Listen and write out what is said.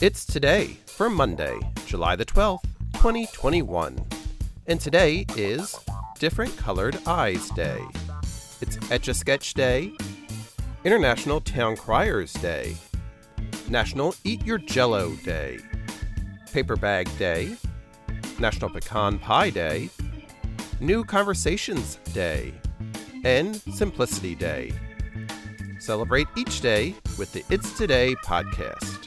It's Today for Monday, July the 12th, 2021. And today is Different Colored Eyes Day. It's Etch-A-Sketch Day, International Town Criers Day, National Eat Your Jell-O Day, Paper Bag Day, National Pecan Pie Day, New Conversations Day, and Simplicity Day. Celebrate each day with the It's Today podcast.